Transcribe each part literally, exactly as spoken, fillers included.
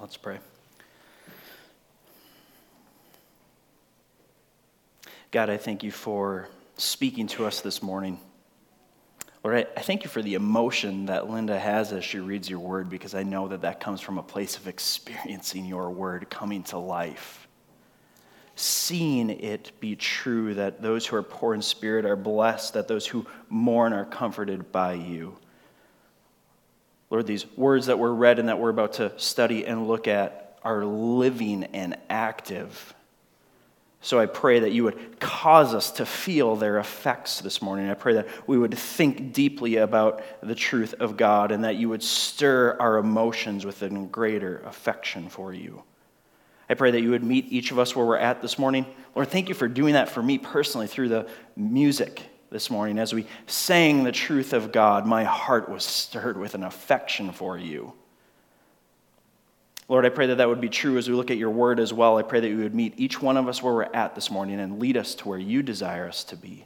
Let's pray. God, I thank you for speaking to us this morning. Lord, I, I thank you for the emotion that Linda has as she reads your word, because I know that that comes from a place of experiencing your word coming to life, seeing it be true, that those who are poor in spirit are blessed, that those who mourn are comforted by you. Lord, these words that were read and that we're about to study and look at are living and active. So I pray that you would cause us to feel their effects this morning. I pray that we would think deeply about the truth of God and that you would stir our emotions with a greater affection for you. I pray that you would meet each of us where we're at this morning. Lord, thank you for doing that for me personally through the music this morning. As we sang the truth of God, my heart was stirred with an affection for you. Lord, I pray that that would be true as we look at your word as well. I pray that you would meet each one of us where we're at this morning and lead us to where you desire us to be,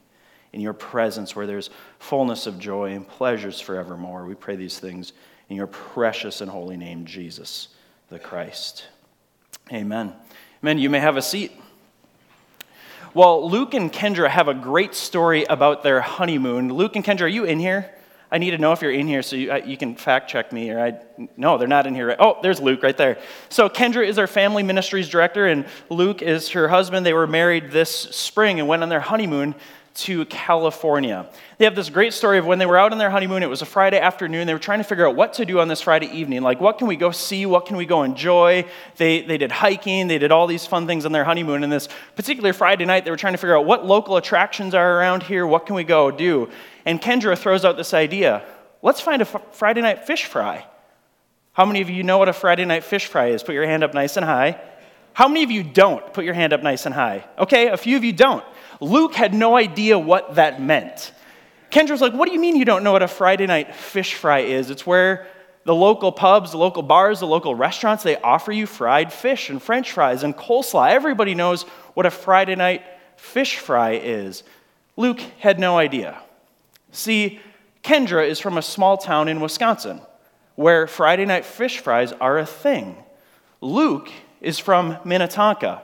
in your presence where there's fullness of joy and pleasures forevermore. We pray these things in your precious and holy name, Jesus the Christ. Amen. Amen. You may have a seat. Well, Luke and Kendra have a great story about their honeymoon. Luke and Kendra, are you in here? I need to know if you're in here so you, I, you can fact check me. Or I, no, they're not in here. Right? Oh, there's Luke right there. So Kendra is our family ministries director, and Luke is her husband. They were married this spring and went on their honeymoon to California. They have this great story of when they were out on their honeymoon. It was a Friday afternoon. They were trying to figure out what to do on this Friday evening. Like, what can we go see? What can we go enjoy? They they did hiking. They did all these fun things on their honeymoon. And this particular Friday night, they were trying to figure out what local attractions are around here. What can we go do? And Kendra throws out this idea. Let's find a f- Friday night fish fry. How many of you know what a Friday night fish fry is? Put your hand up nice and high. How many of you don't? Put your hand up nice and high. Okay, a few of you don't. Luke had no idea what that meant. Kendra's like, what do you mean you don't know what a Friday night fish fry is? It's where the local pubs, the local bars, the local restaurants, they offer you fried fish and french fries and coleslaw. Everybody knows what a Friday night fish fry is. Luke had no idea. See, Kendra is from a small town in Wisconsin where Friday night fish fries are a thing. Luke is from Minnetonka.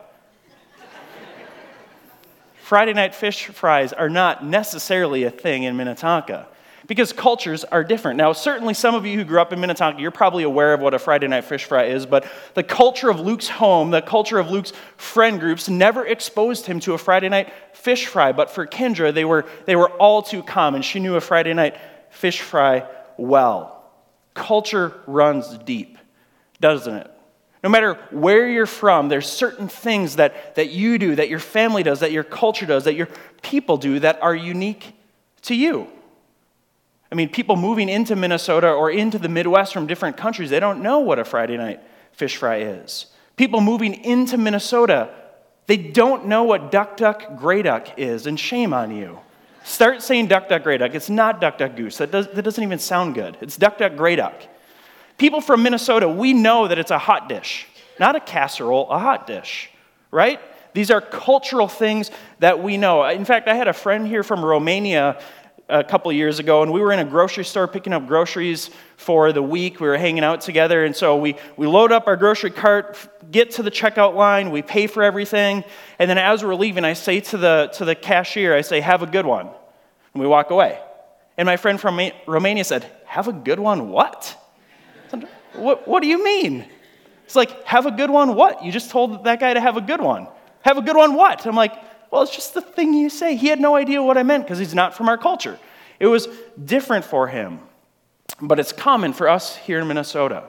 Friday night fish fries are not necessarily a thing in Minnetonka because cultures are different. Now, certainly some of you who grew up in Minnetonka, you're probably aware of what a Friday night fish fry is, but the culture of Luke's home, the culture of Luke's friend groups never exposed him to a Friday night fish fry, but for Kendra, they were, they were all too common. She knew a Friday night fish fry well. Culture runs deep, doesn't it? No matter where you're from, there's certain things that, that you do, that your family does, that your culture does, that your people do that are unique to you. I mean, people moving into Minnesota or into the Midwest from different countries, they don't know what a Friday night fish fry is. People moving into Minnesota, they don't know what Duck Duck Gray Duck is, and shame on you. Start saying Duck Duck Gray Duck. It's not Duck Duck Goose. That, does, that doesn't even sound good. It's Duck Duck Gray Duck. People from Minnesota, we know that it's a hot dish, not a casserole, a hot dish, right? These are cultural things that we know. In fact, I had a friend here from Romania a couple years ago, and we were in a grocery store picking up groceries for the week. We were hanging out together, and so we, we load up our grocery cart, get to the checkout line, we pay for everything, and then as we're leaving, I say to the, to the cashier, I say, have a good one, and we walk away. And my friend from Romania said, have a good one what? What, what do you mean? It's like, have a good one what? You just told that guy to have a good one. Have a good one what? I'm like, well, it's just the thing you say. He had no idea what I meant because he's not from our culture. It was different for him, but it's common for us here in Minnesota.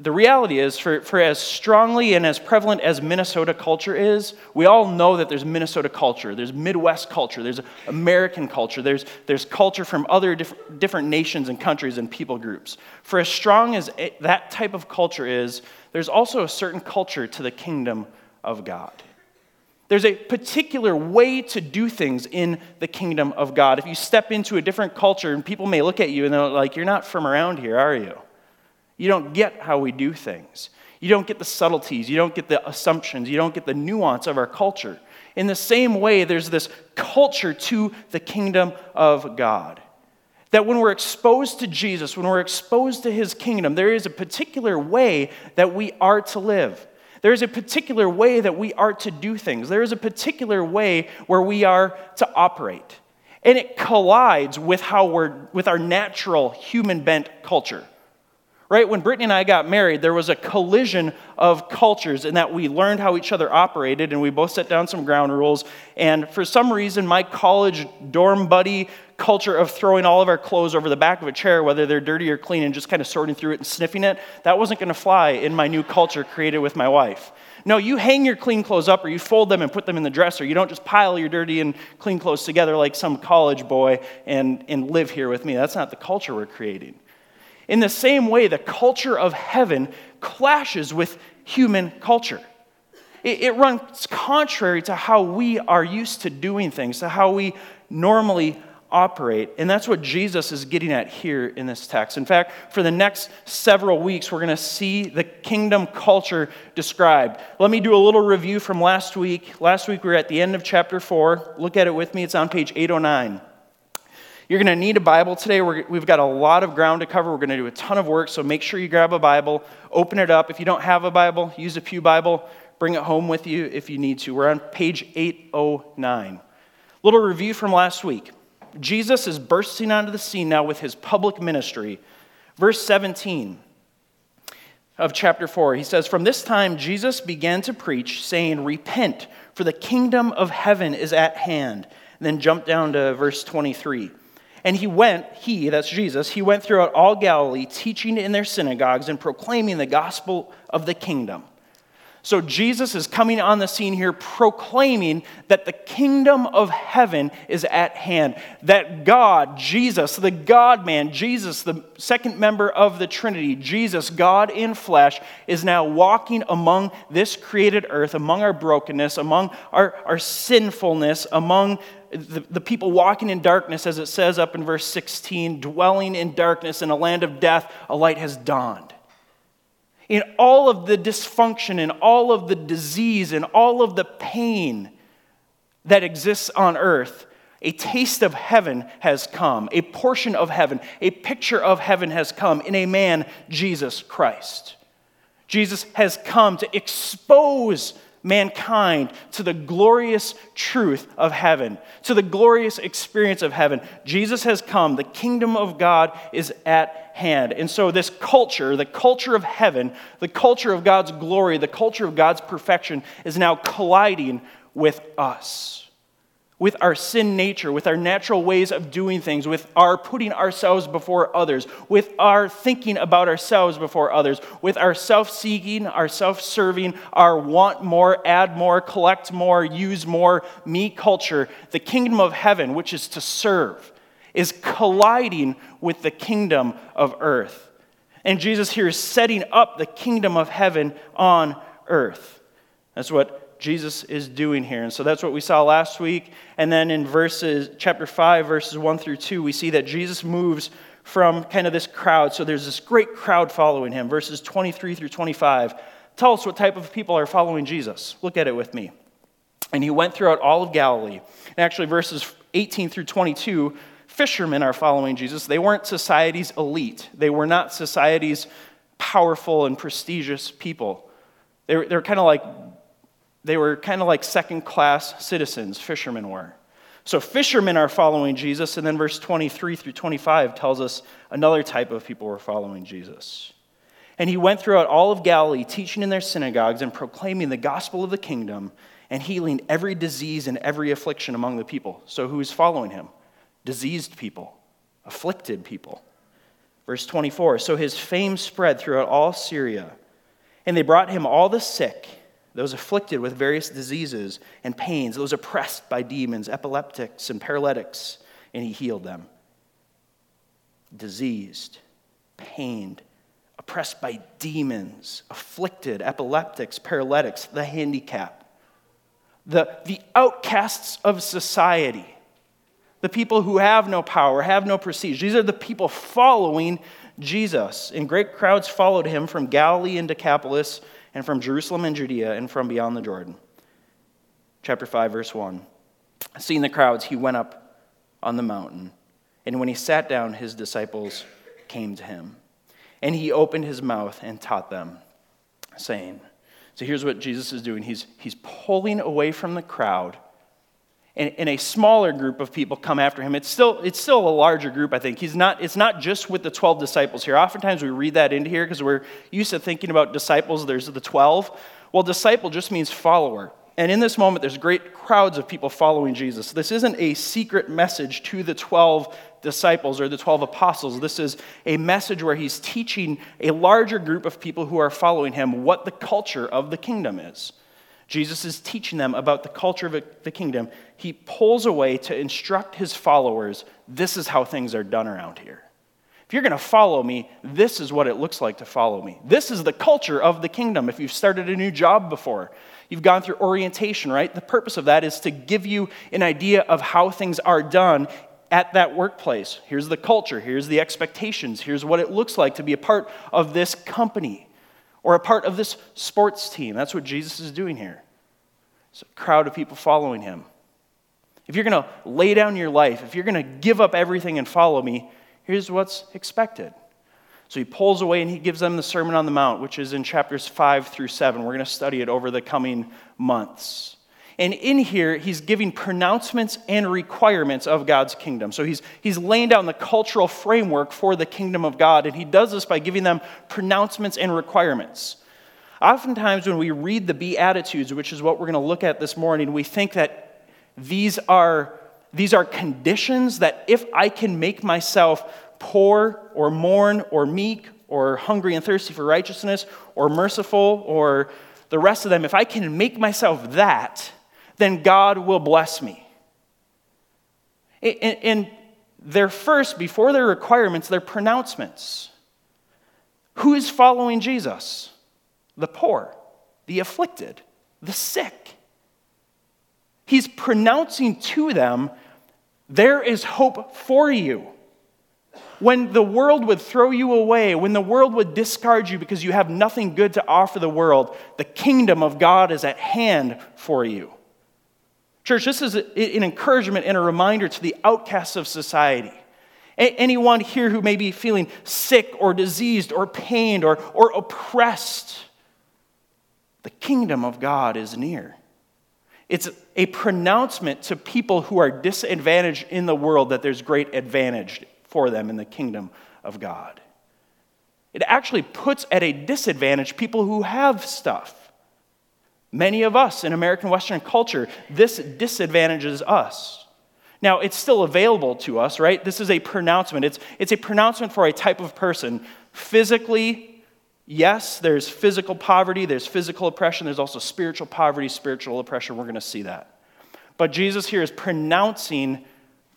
The reality is, for, for as strongly and as prevalent as Minnesota culture is, we all know that there's Minnesota culture, there's Midwest culture, there's American culture, there's, there's culture from other diff- different nations and countries and people groups. For as strong as it, that type of culture is, there's also a certain culture to the kingdom of God. There's a particular way to do things in the kingdom of God. If you step into a different culture, and people may look at you and they're like, you're not from around here, are you? You don't get how we do things. You don't get the subtleties. You don't get the assumptions. You don't get the nuance of our culture. In the same way, there's this culture to the kingdom of God. That when we're exposed to Jesus, when we're exposed to his kingdom, there is a particular way that we are to live. There is a particular way that we are to do things. There is a particular way where we are to operate. And it collides with how we're with our natural human-bent culture. Right? When Brittany and I got married, there was a collision of cultures in that we learned how each other operated, and we both set down some ground rules. And for some reason, my college dorm buddy culture of throwing all of our clothes over the back of a chair, whether they're dirty or clean, and just kind of sorting through it and sniffing it, that wasn't going to fly in my new culture created with my wife. No, you hang your clean clothes up, or you fold them and put them in the dresser. You don't just pile your dirty and clean clothes together like some college boy and, and live here with me. That's not the culture we're creating. In the same way, the culture of heaven clashes with human culture. It, it runs contrary to how we are used to doing things, to how we normally operate. And that's what Jesus is getting at here in this text. In fact, for the next several weeks, we're going to see the kingdom culture described. Let me do a little review from last week. Last week, we were at the end of chapter four. Look at it with me. It's on page eight oh nine. You're going to need a Bible today. We're, we've got a lot of ground to cover. We're going to do a ton of work, so make sure you grab a Bible, open it up. If you don't have a Bible, use a pew Bible. Bring it home with you if you need to. We're on page eight oh nine. Little review from last week. Jesus is bursting onto the scene now with his public ministry. Verse seventeen of chapter four, he says, "From this time Jesus began to preach, saying, 'Repent, for the kingdom of heaven is at hand.'" And then jump down to verse twenty-three. And he went, he, that's Jesus, he went throughout all Galilee, teaching in their synagogues and proclaiming the gospel of the kingdom. So Jesus is coming on the scene here, proclaiming that the kingdom of heaven is at hand. That God, Jesus, the God-man, Jesus, the second member of the Trinity, Jesus, God in flesh, is now walking among this created earth, among our brokenness, among our, our sinfulness, among The, the people walking in darkness, as it says up in verse sixteen, dwelling in darkness in a land of death, a light has dawned. In all of the dysfunction, in all of the disease, in all of the pain that exists on earth, a taste of heaven has come, a portion of heaven, a picture of heaven has come in a man, Jesus Christ. Jesus has come to expose mankind to the glorious truth of heaven, to the glorious experience of heaven. Jesus has come. The kingdom of God is at hand. And so this culture, the culture of heaven, the culture of God's glory, the culture of God's perfection is now colliding with us, with our sin nature, with our natural ways of doing things, with our putting ourselves before others, with our thinking about ourselves before others, with our self-seeking, our self-serving, our want more, add more, collect more, use more, me culture. The kingdom of heaven, which is to serve, is colliding with the kingdom of earth. And Jesus here is setting up the kingdom of heaven on earth. That's what Jesus is doing here. And so that's what we saw last week. And then in verses, chapter five, verses one through two, we see that Jesus moves from kind of this crowd. So there's this great crowd following him. Verses twenty-three through twenty-five. Tell us what type of people are following Jesus. Look at it with me. "And he went throughout all of Galilee." And actually verses eighteen through twenty-two, fishermen are following Jesus. They weren't society's elite. They were not society's powerful and prestigious people. They were, they were kind of like They were kind of like second-class citizens, fishermen were. So fishermen are following Jesus, and then verse twenty-three through twenty-five tells us another type of people were following Jesus. "And he went throughout all of Galilee, teaching in their synagogues and proclaiming the gospel of the kingdom and healing every disease and every affliction among the people." So who is following him? Diseased people, afflicted people. Verse twenty-four, "So his fame spread throughout all Syria, and they brought him all the sick, those afflicted with various diseases and pains, those oppressed by demons, epileptics and paralytics, and he healed them." Diseased, pained, oppressed by demons, afflicted, epileptics, paralytics, the handicapped, the, the outcasts of society, the people who have no power, have no prestige. These are the people following Jesus. And great crowds followed him from Galilee and Decapolis, and from Jerusalem and Judea, and from beyond the Jordan. Chapter five, verse one. "Seeing the crowds, he went up on the mountain. And when he sat down, his disciples came to him. And he opened his mouth and taught them, saying... So here's what Jesus is doing. He's, he's pulling away from the crowd, and, and a smaller group of people come after him. It's still, it's still a larger group, I think. He's not, it's not just with the twelve disciples here. Oftentimes we read that into here because we're used to thinking about disciples. There's the twelve. Well, disciple just means follower. And in this moment, there's great crowds of people following Jesus. This isn't a secret message to the twelve disciples or the twelve apostles. This is a message where he's teaching a larger group of people who are following him what the culture of the kingdom is. Jesus is teaching them about the culture of the kingdom. He pulls away to instruct his followers, this is how things are done around here. If you're going to follow me, this is what it looks like to follow me. This is the culture of the kingdom. If you've started a new job before, you've gone through orientation, right? The purpose of that is to give you an idea of how things are done at that workplace. Here's the culture, here's the expectations, here's what it looks like to be a part of this company or a part of this sports team. That's what Jesus is doing here. It's a crowd of people following him. If you're going to lay down your life, if you're going to give up everything and follow me, here's what's expected. So he pulls away and he gives them the Sermon on the Mount, which is in chapters five through seven. We're going to study it over the coming months. And in here, he's giving pronouncements and requirements of God's kingdom. So he's he's laying down the cultural framework for the kingdom of God, and he does this by giving them pronouncements and requirements. Oftentimes when we read the Beatitudes, which is what we're going to look at this morning, we think that these are, these are conditions that if I can make myself poor or mourn or meek or hungry and thirsty for righteousness or merciful or the rest of them, if I can make myself that, then God will bless me. And, and they're first, before their requirements, their pronouncements. Who is following Jesus? The poor, the afflicted, the sick. He's pronouncing to them, there is hope for you. When the world would throw you away, when the world would discard you because you have nothing good to offer the world, the kingdom of God is at hand for you. Church, this is an encouragement and a reminder to the outcasts of society. Anyone here who may be feeling sick or diseased or pained or, or oppressed, the kingdom of God is near. It's a pronouncement to people who are disadvantaged in the world that there's great advantage for them in the kingdom of God. It actually puts at a disadvantage people who have stuff. Many of us in American Western culture, this disadvantages us. Now, it's still available to us, right? This is a pronouncement. It's, it's a pronouncement for a type of person. Physically, yes, there's physical poverty, there's physical oppression, there's also spiritual poverty, spiritual oppression. We're going to see that. But Jesus here is pronouncing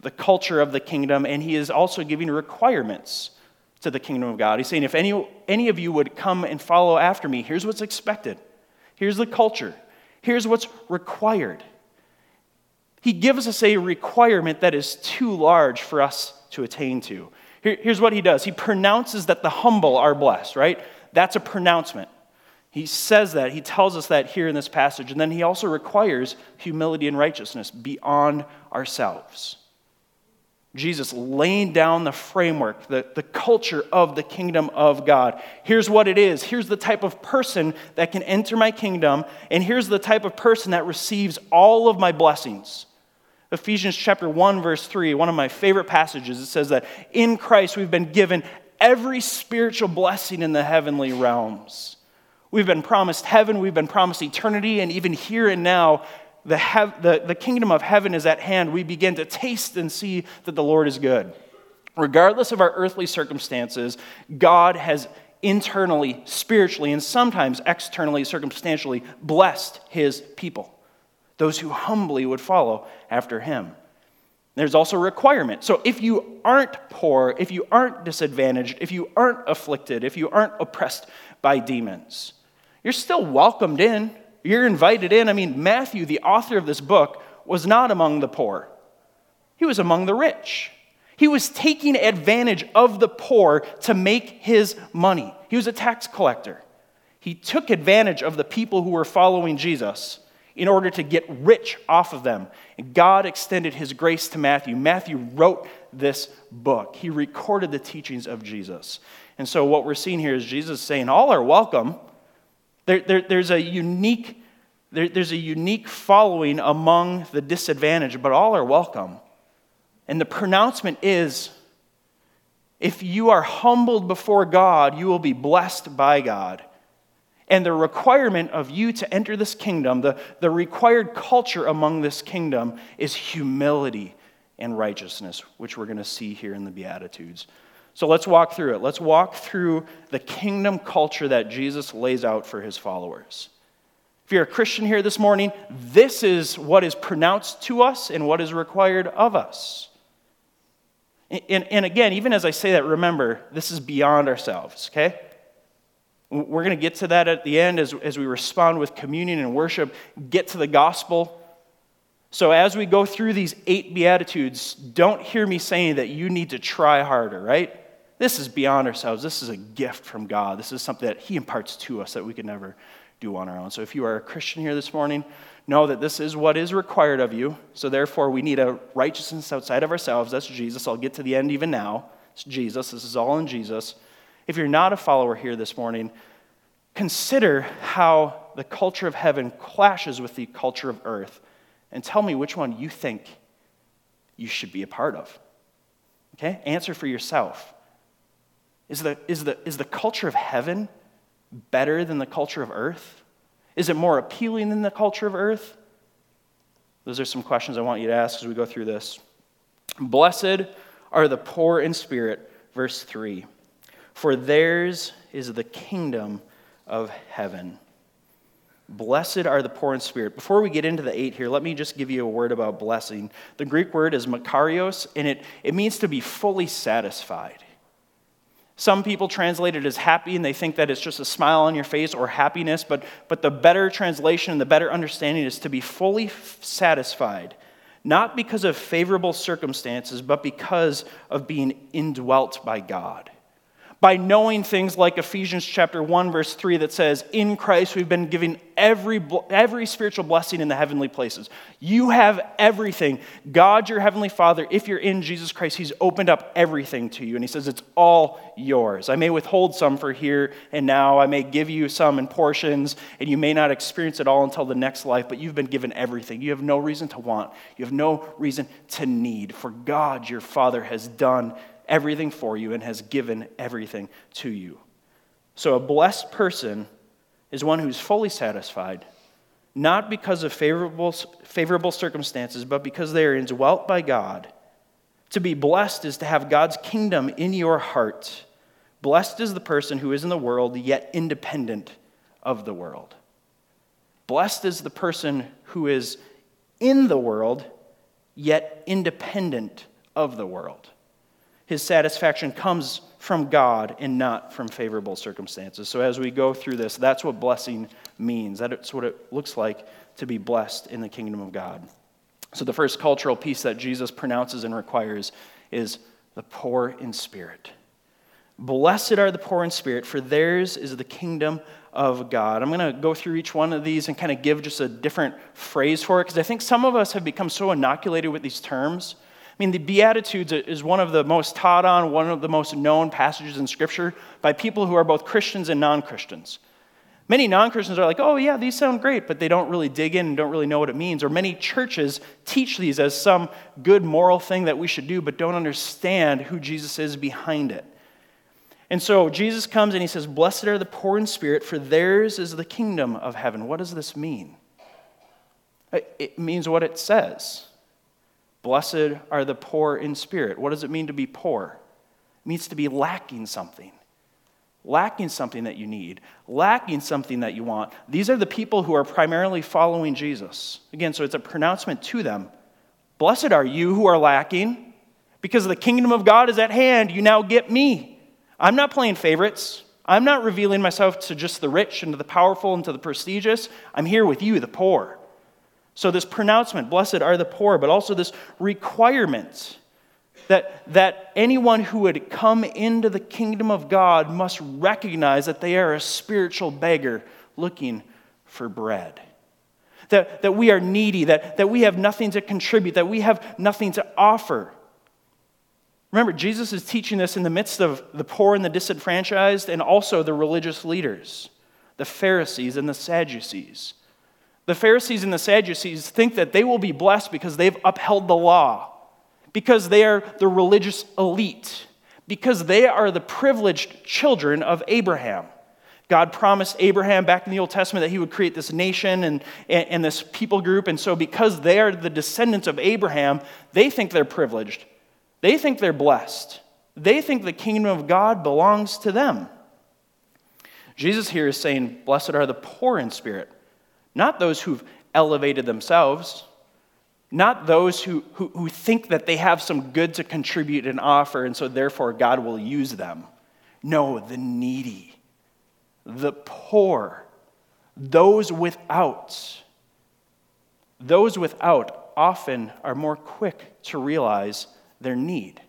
the culture of the kingdom, and he is also giving requirements to the kingdom of God. He's saying, if any, any of you would come and follow after me, here's what's expected. Here's the culture. Here's what's required. He gives us a requirement that is too large for us to attain to. Here, here's what he does. He pronounces that the humble are blessed, right? That's a pronouncement. He says that. He tells us that here in this passage. And then he also requires humility and righteousness beyond ourselves. Jesus laying down the framework, the, the culture of the kingdom of God. Here's what it is. Here's the type of person that can enter my kingdom, and here's the type of person that receives all of my blessings. Ephesians chapter one, verse three, one of my favorite passages, it says that in Christ we've been given every spiritual blessing in the heavenly realms. We've been promised heaven, we've been promised eternity, and even here and now, The, hev- the, the kingdom of heaven is at hand. We begin to taste and see that the Lord is good. Regardless of our earthly circumstances, God has internally, spiritually, and sometimes externally, circumstantially blessed his people, those who humbly would follow after him. There's also a requirement. So if you aren't poor, if you aren't disadvantaged, if you aren't afflicted, if you aren't oppressed by demons, you're still welcomed in. You're invited in. I mean, Matthew, the author of this book, was not among the poor. He was among the rich. He was taking advantage of the poor to make his money. He was a tax collector. He took advantage of the people who were following Jesus in order to get rich off of them. And God extended his grace to Matthew. Matthew wrote this book. He recorded the teachings of Jesus. And so what we're seeing here is Jesus saying, all are welcome. There, there, there's a unique, there, there's a unique following among the disadvantaged, but all are welcome. And the pronouncement is, if you are humbled before God, you will be blessed by God. And the requirement of you to enter this kingdom, the, the required culture among this kingdom, is humility and righteousness, which we're going to see here in the Beatitudes. So let's walk through it. Let's walk through the kingdom culture that Jesus lays out for his followers. If you're a Christian here this morning, this is what is pronounced to us and what is required of us. And, and again, even as I say that, remember, this is beyond ourselves, okay? We're going to get to that at the end as, as we respond with communion and worship, get to the gospel. So as we go through these eight Beatitudes, don't hear me saying that you need to try harder, right? This is beyond ourselves. This is a gift from God. This is something that he imparts to us that we could never do on our own. So if you are a Christian here this morning, know that this is what is required of you. So therefore, we need a righteousness outside of ourselves. That's Jesus. I'll get to the end even now. It's Jesus. This is all in Jesus. If you're not a follower here this morning, consider how the culture of heaven clashes with the culture of earth, and tell me which one you think you should be a part of. Okay? Answer for yourself. Is the, is the, is the culture of heaven better than the culture of earth? Is it more appealing than the culture of earth? Those are some questions I want you to ask as we go through this. Blessed are the poor in spirit, verse three. For theirs is the kingdom of heaven. Blessed are the poor in spirit. Before we get into the eight here, let me just give you a word about blessing. The Greek word is makarios, and it, it means to be fully satisfied. Some people translate it as happy, and they think that it's just a smile on your face or happiness, but, but the better translation and the better understanding is to be fully satisfied, not because of favorable circumstances, but because of being indwelt by God. By knowing things like Ephesians chapter one, verse three, that says, in Christ we've been given every every spiritual blessing in the heavenly places. You have everything. God, your heavenly Father, if you're in Jesus Christ, he's opened up everything to you. And he says, it's all yours. I may withhold some for here and now. I may give you some in portions, and you may not experience it all until the next life, but you've been given everything. You have no reason to want. You have no reason to need. For God, your Father, has done everything for you and has given everything to you. So a blessed person is one who's fully satisfied, not because of favorable favorable circumstances, but because they are indwelt by God. To be blessed is to have God's kingdom in your heart. Blessed is the person who is in the world, yet independent of the world. Blessed is the person who is in the world, yet independent of the world. His satisfaction comes from God and not from favorable circumstances. So as we go through this, that's what blessing means. That's what it looks like to be blessed in the kingdom of God. So the first cultural piece that Jesus pronounces and requires is the poor in spirit. Blessed are the poor in spirit, for theirs is the kingdom of God. I'm going to go through each one of these and kind of give just a different phrase for it, because I think some of us have become so inoculated with these terms. I mean, the Beatitudes is one of the most taught on, one of the most known passages in Scripture by people who are both Christians and non-Christians. Many non-Christians are like, oh yeah, these sound great, but they don't really dig in and don't really know what it means. Or many churches teach these as some good moral thing that we should do, but don't understand who Jesus is behind it. And so Jesus comes and he says, blessed are the poor in spirit, for theirs is the kingdom of heaven. What does this mean? It means what it says. Blessed are the poor in spirit. What does it mean to be poor? It means to be lacking something. Lacking something that you need. Lacking something that you want. These are the people who are primarily following Jesus. Again, so it's a pronouncement to them. Blessed are you who are lacking, because the kingdom of God is at hand. You now get me. I'm not playing favorites. I'm not revealing myself to just the rich and to the powerful and to the prestigious. I'm here with you, the poor. So this pronouncement, blessed are the poor, but also this requirement that, that anyone who would come into the kingdom of God must recognize that they are a spiritual beggar looking for bread. That, that we are needy, that, that we have nothing to contribute, that we have nothing to offer. Remember, Jesus is teaching this in the midst of the poor and the disenfranchised and also the religious leaders, the Pharisees and the Sadducees. The Pharisees and the Sadducees think that they will be blessed because they've upheld the law, because they are the religious elite, because they are the privileged children of Abraham. God promised Abraham back in the Old Testament that he would create this nation and, and, and this people group, and so because they are the descendants of Abraham, they think they're privileged. They think they're blessed. They think the kingdom of God belongs to them. Jesus here is saying, blessed are the poor in spirit, not those who've elevated themselves, not those who, who, who think that they have some good to contribute and offer, and so therefore God will use them. No, the needy, the poor, those without. Those without often are more quick to realize their need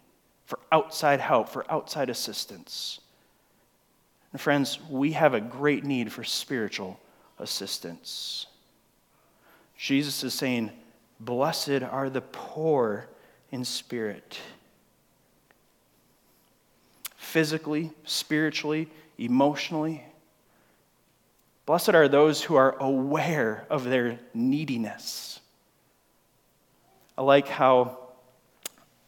for outside help, for outside assistance. And friends, we have a great need for spiritual assistance. Jesus is saying, blessed are the poor in spirit. Physically, spiritually, emotionally. Blessed are those who are aware of their neediness. I like how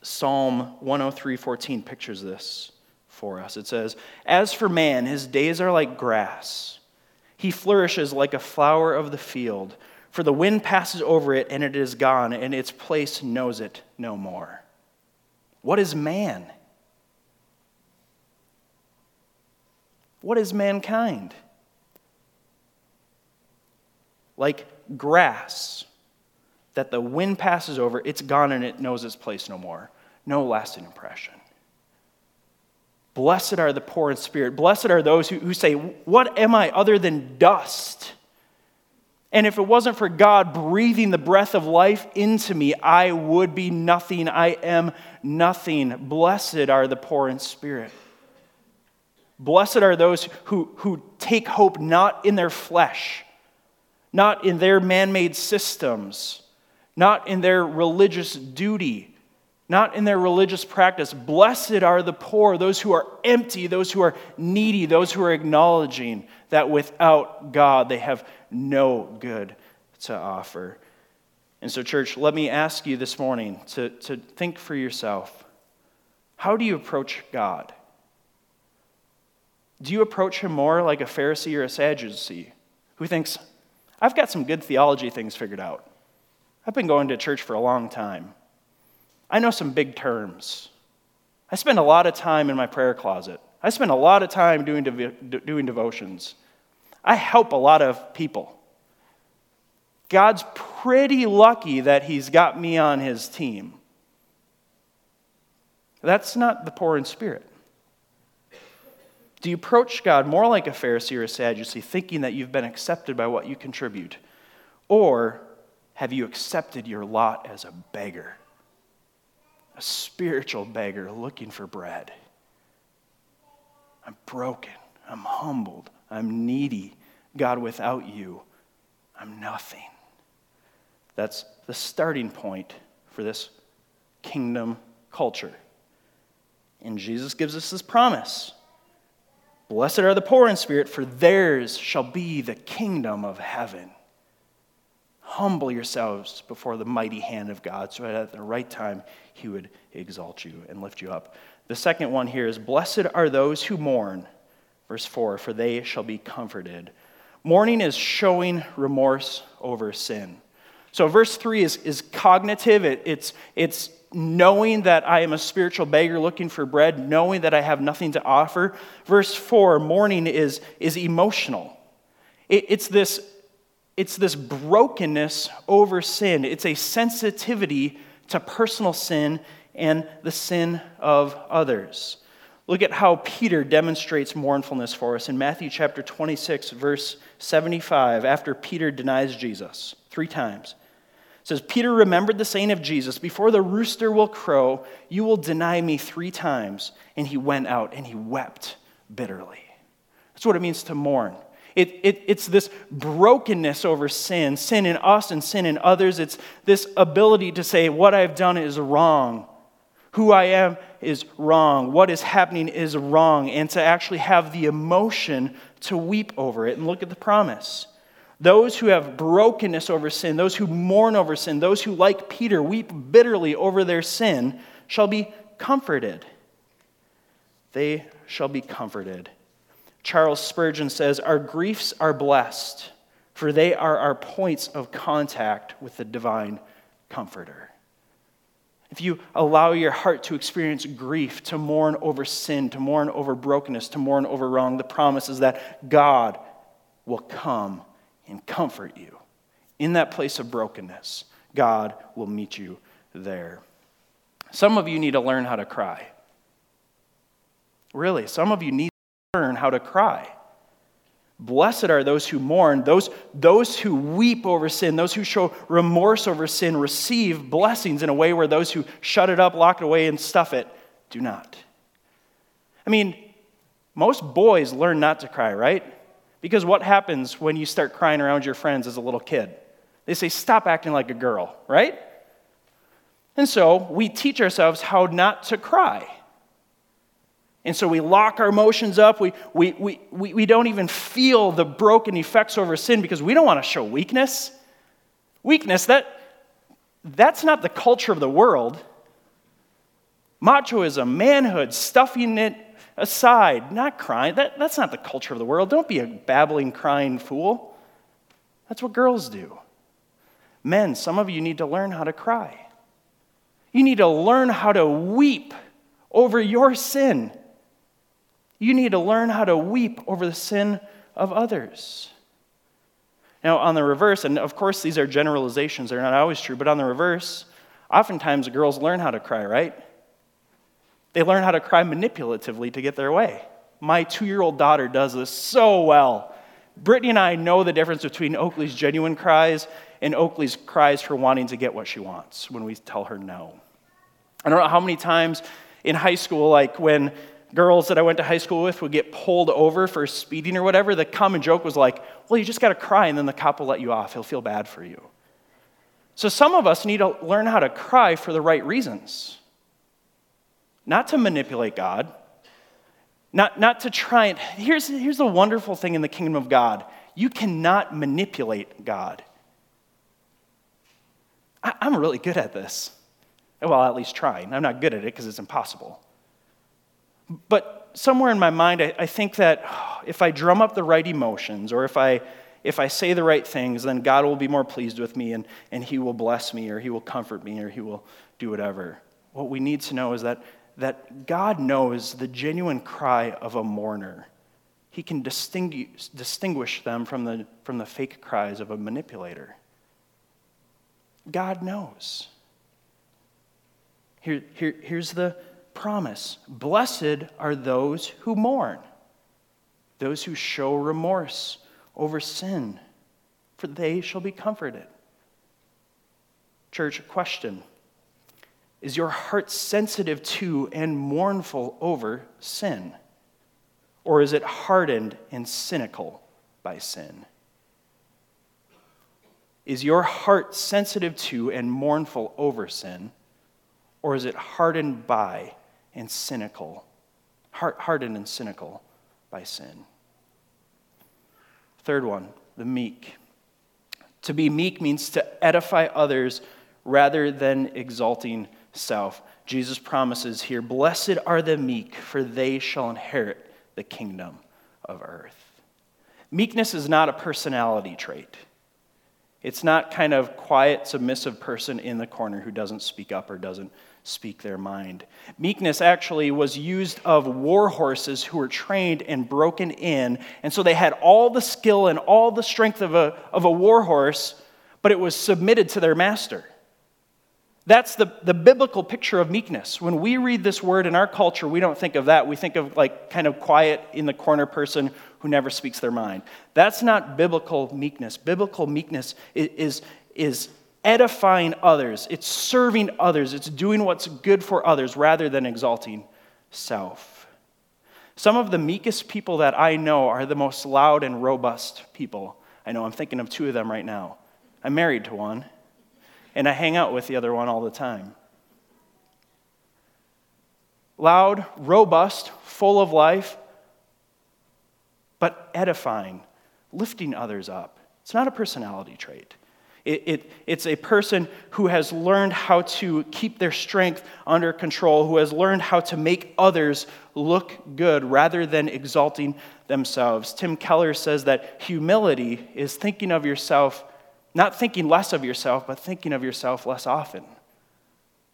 Psalm one oh three fourteen pictures this for us. It says, as for man, his days are like grass. He flourishes like a flower of the field, for the wind passes over it and it is gone, and its place knows it no more. What is man? What is mankind? Like grass that the wind passes over, it's gone and it knows its place no more. No lasting impression. Blessed are the poor in spirit. Blessed are those who, who say, what am I other than dust? And if it wasn't for God breathing the breath of life into me, I would be nothing. I am nothing. Blessed are the poor in spirit. Blessed are those who, who take hope not in their flesh, not in their man-made systems, not in their religious duty, not in their religious practice. Blessed are the poor, those who are empty, those who are needy, those who are acknowledging that without God they have no good to offer. And so, church, let me ask you this morning to, to think for yourself. How do you approach God? Do you approach him more like a Pharisee or a Sadducee who thinks, I've got some good theology things figured out. I've been going to church for a long time. I know some big terms. I spend a lot of time in my prayer closet. I spend a lot of time doing dev- doing devotions. I help a lot of people. God's pretty lucky that he's got me on his team. That's not the poor in spirit. Do you approach God more like a Pharisee or a Sadducee, thinking that you've been accepted by what you contribute? Or have you accepted your lot as a beggar? A spiritual beggar looking for bread. I'm broken. I'm humbled. I'm needy. God, without you, I'm nothing. That's the starting point for this kingdom culture. And Jesus gives us this promise. Blessed are the poor in spirit, for theirs shall be the kingdom of heaven. Humble yourselves before the mighty hand of God, so that at the right time he would exalt you and lift you up. The second one here is, blessed are those who mourn, verse four, for they shall be comforted. Mourning is showing remorse over sin. So verse three is, is cognitive. It, it's, it's knowing that I am a spiritual beggar looking for bread, knowing that I have nothing to offer. Verse four, mourning is, is emotional. It, it's this... It's this brokenness over sin. It's a sensitivity to personal sin and the sin of others. Look at how Peter demonstrates mournfulness for us in Matthew chapter twenty-six, verse seventy-five, after Peter denies Jesus three times. It says, Peter remembered the saying of Jesus, before the rooster will crow, you will deny me three times. And he went out and he wept bitterly. That's what it means to mourn. It, it, it's this brokenness over sin, sin in us and sin in others. It's this ability to say, what I've done is wrong. Who I am is wrong. What is happening is wrong. And to actually have the emotion to weep over it. And look at the promise. Those who have brokenness over sin, those who mourn over sin, those who, like Peter, weep bitterly over their sin, shall be comforted. They shall be comforted. Charles Spurgeon says, "Our griefs are blessed, for they are our points of contact with the divine comforter." If you allow your heart to experience grief, to mourn over sin, to mourn over brokenness, to mourn over wrong, the promise is that God will come and comfort you. In that place of brokenness, God will meet you there. Some of you need to learn how to cry. Really, some of you need to learn how to cry. Blessed are those who mourn, those, those who weep over sin, those who show remorse over sin receive blessings in a way where those who shut it up, lock it away, and stuff it do not. I mean, most boys learn not to cry, right? Because what happens when you start crying around your friends as a little kid? They say, "Stop acting like a girl," right? And so we teach ourselves how not to cry. And so we lock our emotions up. We, we we we we don't even feel the broken effects over sin because we don't want to show weakness. Weakness, that that's not the culture of the world. Machoism, manhood, stuffing it aside, not crying. That, that's not the culture of the world. Don't be a babbling, crying fool. That's what girls do. Men, some of you need to learn how to cry. You need to learn how to weep over your sin. You need to learn how to weep over the sin of others. Now, on the reverse, and of course these are generalizations, they're not always true, but on the reverse, oftentimes girls learn how to cry, right? They learn how to cry manipulatively to get their way. My two-year-old daughter does this so well. Brittany and I know the difference between Oakley's genuine cries and Oakley's cries for wanting to get what she wants when we tell her no. I don't know how many times in high school, like when girls that I went to high school with would get pulled over for speeding or whatever, the common joke was like, "Well, you just got to cry and then the cop will let you off. He'll feel bad for you." So some of us need to learn how to cry for the right reasons. Not to manipulate God. Not, not to try and... Here's, here's the wonderful thing in the kingdom of God. You cannot manipulate God. I, I'm really good at this. Well, at least trying. I'm not good at it because it's impossible. But somewhere in my mind, I, I think that oh, if I drum up the right emotions or if I if I say the right things, then God will be more pleased with me and, and he will bless me or he will comfort me or he will do whatever. What we need to know is that, that God knows the genuine cry of a mourner. He can distinguish, distinguish them from the, from the fake cries of a manipulator. God knows. Here, here, here's the promise. Blessed are those who mourn, those who show remorse over sin, for they shall be comforted. Church, question. Is your heart sensitive to and mournful over sin? Or is it hardened and cynical by sin? Is your heart sensitive to and mournful over sin? Or is it hardened by and cynical, heart hardened and cynical by sin? Third one, the meek. To be meek means to edify others rather than exalting self. Jesus promises here, "Blessed are the meek, for they shall inherit the kingdom of earth." Meekness is not a personality trait. It's not kind of quiet, submissive person in the corner who doesn't speak up or doesn't speak their mind. Meekness actually was used of war horses who were trained and broken in, and so they had all the skill and all the strength of a, of a war horse, but it was submitted to their master. That's the, the biblical picture of meekness. When we read this word in our culture, we don't think of that. We think of like kind of quiet in the corner person who never speaks their mind. That's not biblical meekness. Biblical meekness is, is, is edifying others. It's serving others. It's doing what's good for others rather than exalting self. Some of the meekest people that I know are the most loud and robust people. I know I'm thinking of two of them right now. I'm married to one, and I hang out with the other one all the time. loud, robust, full of life, but edifying, lifting others up. It's not a personality trait. It, it, it's a person who has learned how to keep their strength under control, who has learned how to make others look good rather than exalting themselves. Tim Keller says that humility is thinking of yourself, not thinking less of yourself, but thinking of yourself less often.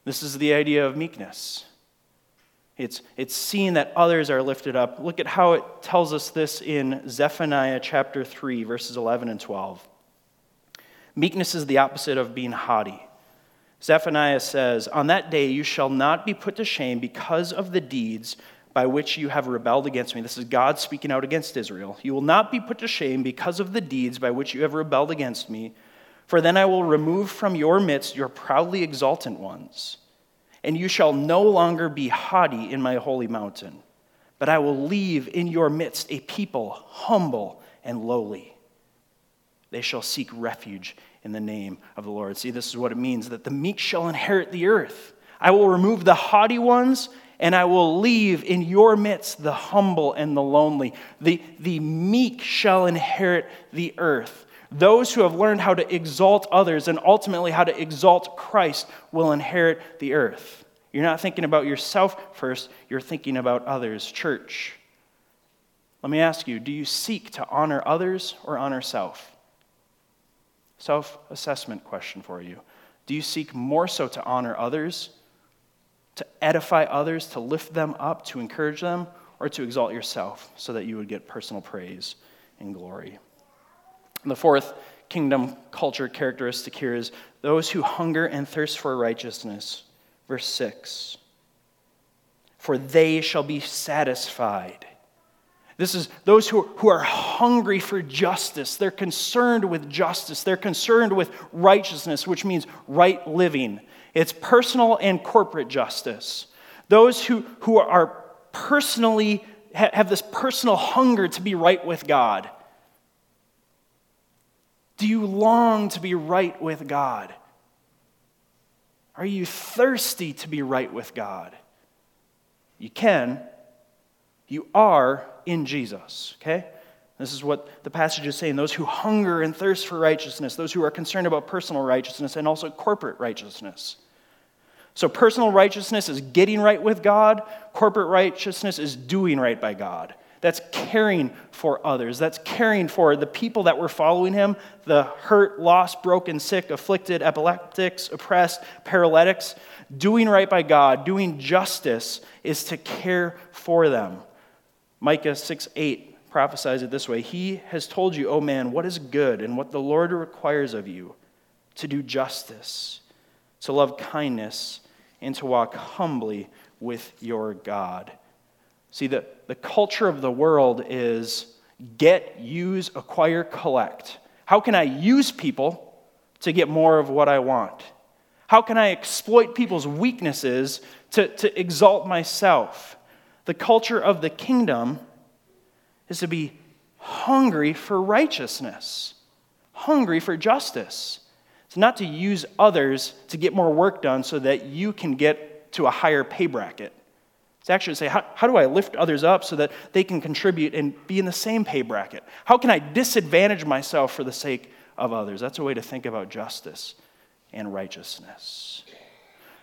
This is the idea of meekness. It's, it's seeing that others are lifted up. Look at how it tells us this in Zephaniah chapter three, verses eleven and twelve. Meekness is the opposite of being haughty. Zephaniah says, "On that day you shall not be put to shame because of the deeds by which you have rebelled against me." This is God speaking out against Israel. "You will not be put to shame because of the deeds by which you have rebelled against me, for then I will remove from your midst your proudly exultant ones, and you shall no longer be haughty in my holy mountain, but I will leave in your midst a people humble and lowly. They shall seek refuge in the name of the Lord." See, this is what it means, that the meek shall inherit the earth. I will remove the haughty ones, and I will leave in your midst the humble and the lonely. The, the meek shall inherit the earth. Those who have learned how to exalt others and ultimately how to exalt Christ will inherit the earth. You're not thinking about yourself first, you're thinking about others. Church, let me ask you, do you seek to honor others or honor self? Self-assessment question for you. Do you seek more so to honor others, to edify others, to lift them up, to encourage them, or to exalt yourself so that you would get personal praise and glory? The fourth kingdom culture characteristic here is those who hunger and thirst for righteousness. Verse six, "For they shall be satisfied." This is those who, who are hungry for justice. They're concerned with justice. They're concerned with righteousness, which means right living. It's personal and corporate justice. Those who, who are personally, have this personal hunger to be right with God. Do you long to be right with God? Are you thirsty to be right with God? You can. You are in Jesus, okay? This is what the passage is saying. Those who hunger and thirst for righteousness, those who are concerned about personal righteousness and also corporate righteousness. So personal righteousness is getting right with God. Corporate righteousness is doing right by God. That's caring for others. That's caring for the people that were following him, the hurt, lost, broken, sick, afflicted, epileptics, oppressed, paralytics. Doing right by God, doing justice is to care for them. Micah six eight prophesies it this way. "He has told you, O man, what is good and what the Lord requires of you, to do justice, to love kindness, and to walk humbly with your God." See, the, the culture of the world is get, use, acquire, collect. How can I use people to get more of what I want? How can I exploit people's weaknesses to, to exalt myself? The culture of the kingdom is to be hungry for righteousness, hungry for justice. It's not to use others to get more work done so that you can get to a higher pay bracket. It's actually to say, how, how do I lift others up so that they can contribute and be in the same pay bracket? How can I disadvantage myself for the sake of others? That's a way to think about justice and righteousness.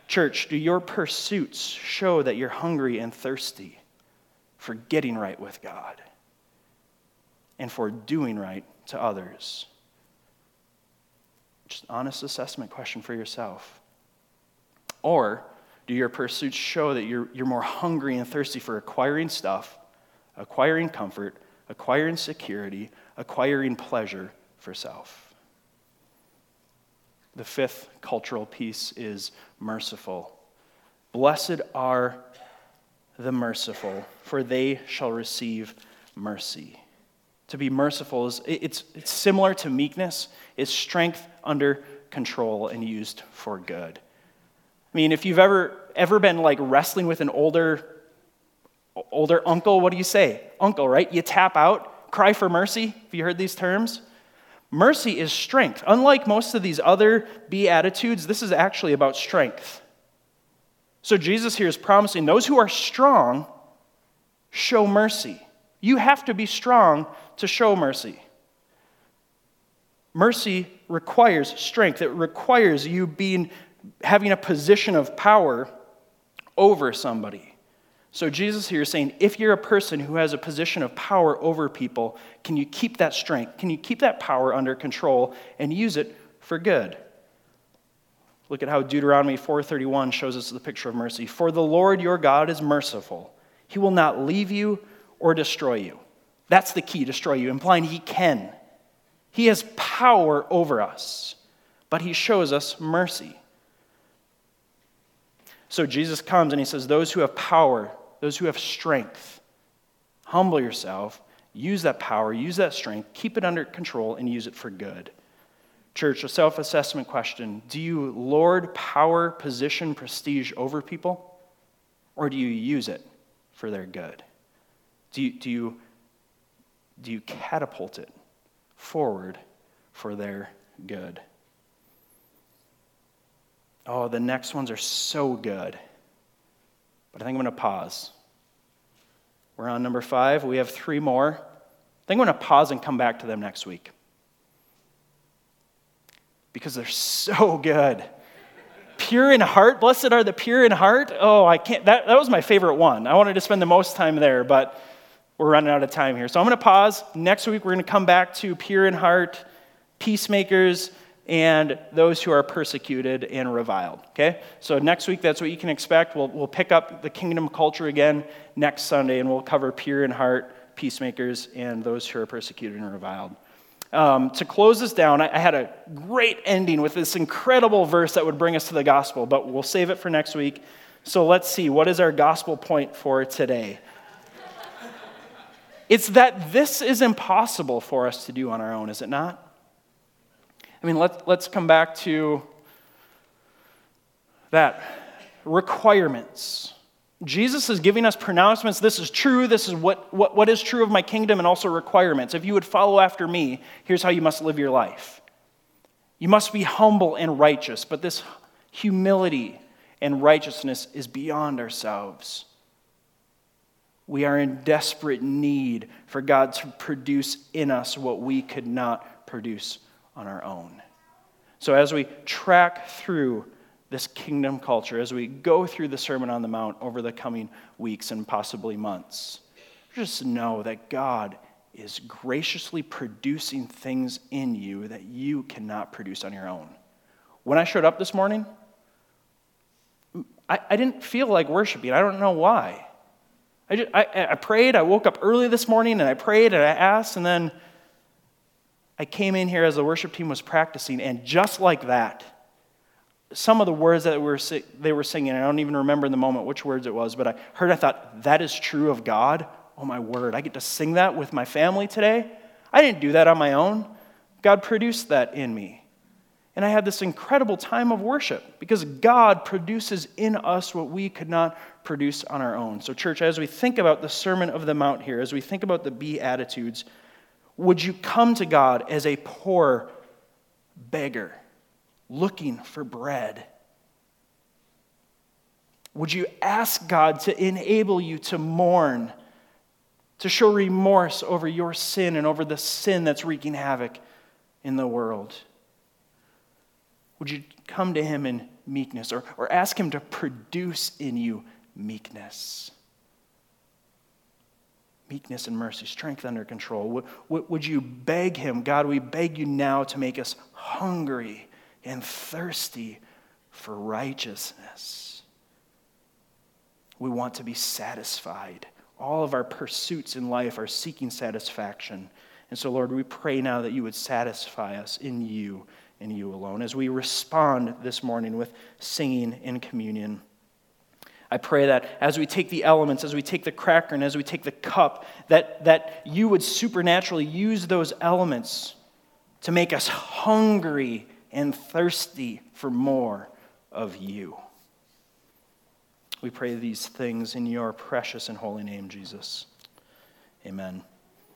Church, do your pursuits show that you're hungry and thirsty for getting right with God and for doing right to others? Just an honest assessment question for yourself. Or do your pursuits show that you're, you're more hungry and thirsty for acquiring stuff, acquiring comfort, acquiring security, acquiring pleasure for self? The fifth cultural piece is merciful. "Blessed are the merciful, for they shall receive mercy." To be merciful is it's, it's similar to meekness. It's strength under control and used for good. I mean, if you've ever ever been like wrestling with an older older uncle, what do you say? Uncle, right? You tap out, cry for mercy. Have you heard these terms? Mercy is strength. Unlike most of these other Beatitudes, this is actually about strength. So Jesus here is promising those who are strong, show mercy. You have to be strong to show mercy. Mercy requires strength. It requires you being having a position of power over somebody. So Jesus here is saying, if you're a person who has a position of power over people, can you keep that strength? Can you keep that power under control and use it for good? Look at how Deuteronomy four thirty-one shows us the picture of mercy. For the Lord your God is merciful. He will not leave you or destroy you. That's the key, destroy you, implying he can. He has power over us, but he shows us mercy. So Jesus comes and he says, those who have power, those who have strength, humble yourself, use that power, use that strength, keep it under control, and use it for good. Church, a self-assessment question. Do you lord power, position, prestige over people, or do you use it for their good? Do you, do you, do you catapult it forward for their good? Oh, the next ones are so good. But I think I'm going to pause. We're on number five. We have three more. I think I'm going to pause and come back to them next week, because they're so good. Pure in heart. Blessed are the pure in heart. Oh, I can't. That, that was my favorite one. I wanted to spend the most time there, but we're running out of time here. So I'm going to pause. Next week, we're going to come back to pure in heart, peacemakers, and those who are persecuted and reviled, okay? So next week, that's what you can expect. We'll we'll pick up the kingdom culture again next Sunday, and we'll cover pure in heart, peacemakers, and those who are persecuted and reviled. Um, to close this down, I, I had a great ending with this incredible verse that would bring us to the gospel, but we'll save it for next week. So let's see, what is our gospel point for today? It's that this is impossible for us to do on our own, is it not? I mean, let's, let's come back to that. Requirements. Jesus is giving us pronouncements. This is true. This is what, what, what is true of my kingdom, and also requirements. If you would follow after me, here's how you must live your life. You must be humble and righteous, but this humility and righteousness is beyond ourselves. We are in desperate need for God to produce in us what we could not produce on our own. So as we track through this kingdom culture, as we go through the Sermon on the Mount over the coming weeks and possibly months, just know that God is graciously producing things in you that you cannot produce on your own. When I showed up this morning, I, I didn't feel like worshiping. I don't know why. I, just, I, I prayed. I woke up early this morning, and I prayed, and I asked, and then I came in here as the worship team was practicing, and just like that, some of the words that were they were singing, I don't even remember in the moment which words it was, but I heard, I thought, that is true of God? Oh my word, I get to sing that with my family today? I didn't do that on my own. God produced that in me. And I had this incredible time of worship because God produces in us what we could not produce on our own. So church, as we think about the Sermon on the Mount here, as we think about the Beatitudes, would you come to God as a poor beggar looking for bread? Would you ask God to enable you to mourn, to show remorse over your sin and over the sin that's wreaking havoc in the world? Would you come to him in meekness, or, or ask him to produce in you meekness? Meekness and mercy, strength under control. Would, would you beg him, God, we beg you now to make us hungry and thirsty for righteousness. We want to be satisfied. All of our pursuits in life are seeking satisfaction. And so, Lord, we pray now that you would satisfy us in you and you alone. As we respond this morning with singing and communion, I pray that as we take the elements, as we take the cracker, and as we take the cup, that, that you would supernaturally use those elements to make us hungry and thirsty for more of you. We pray these things in your precious and holy name, Jesus. Amen.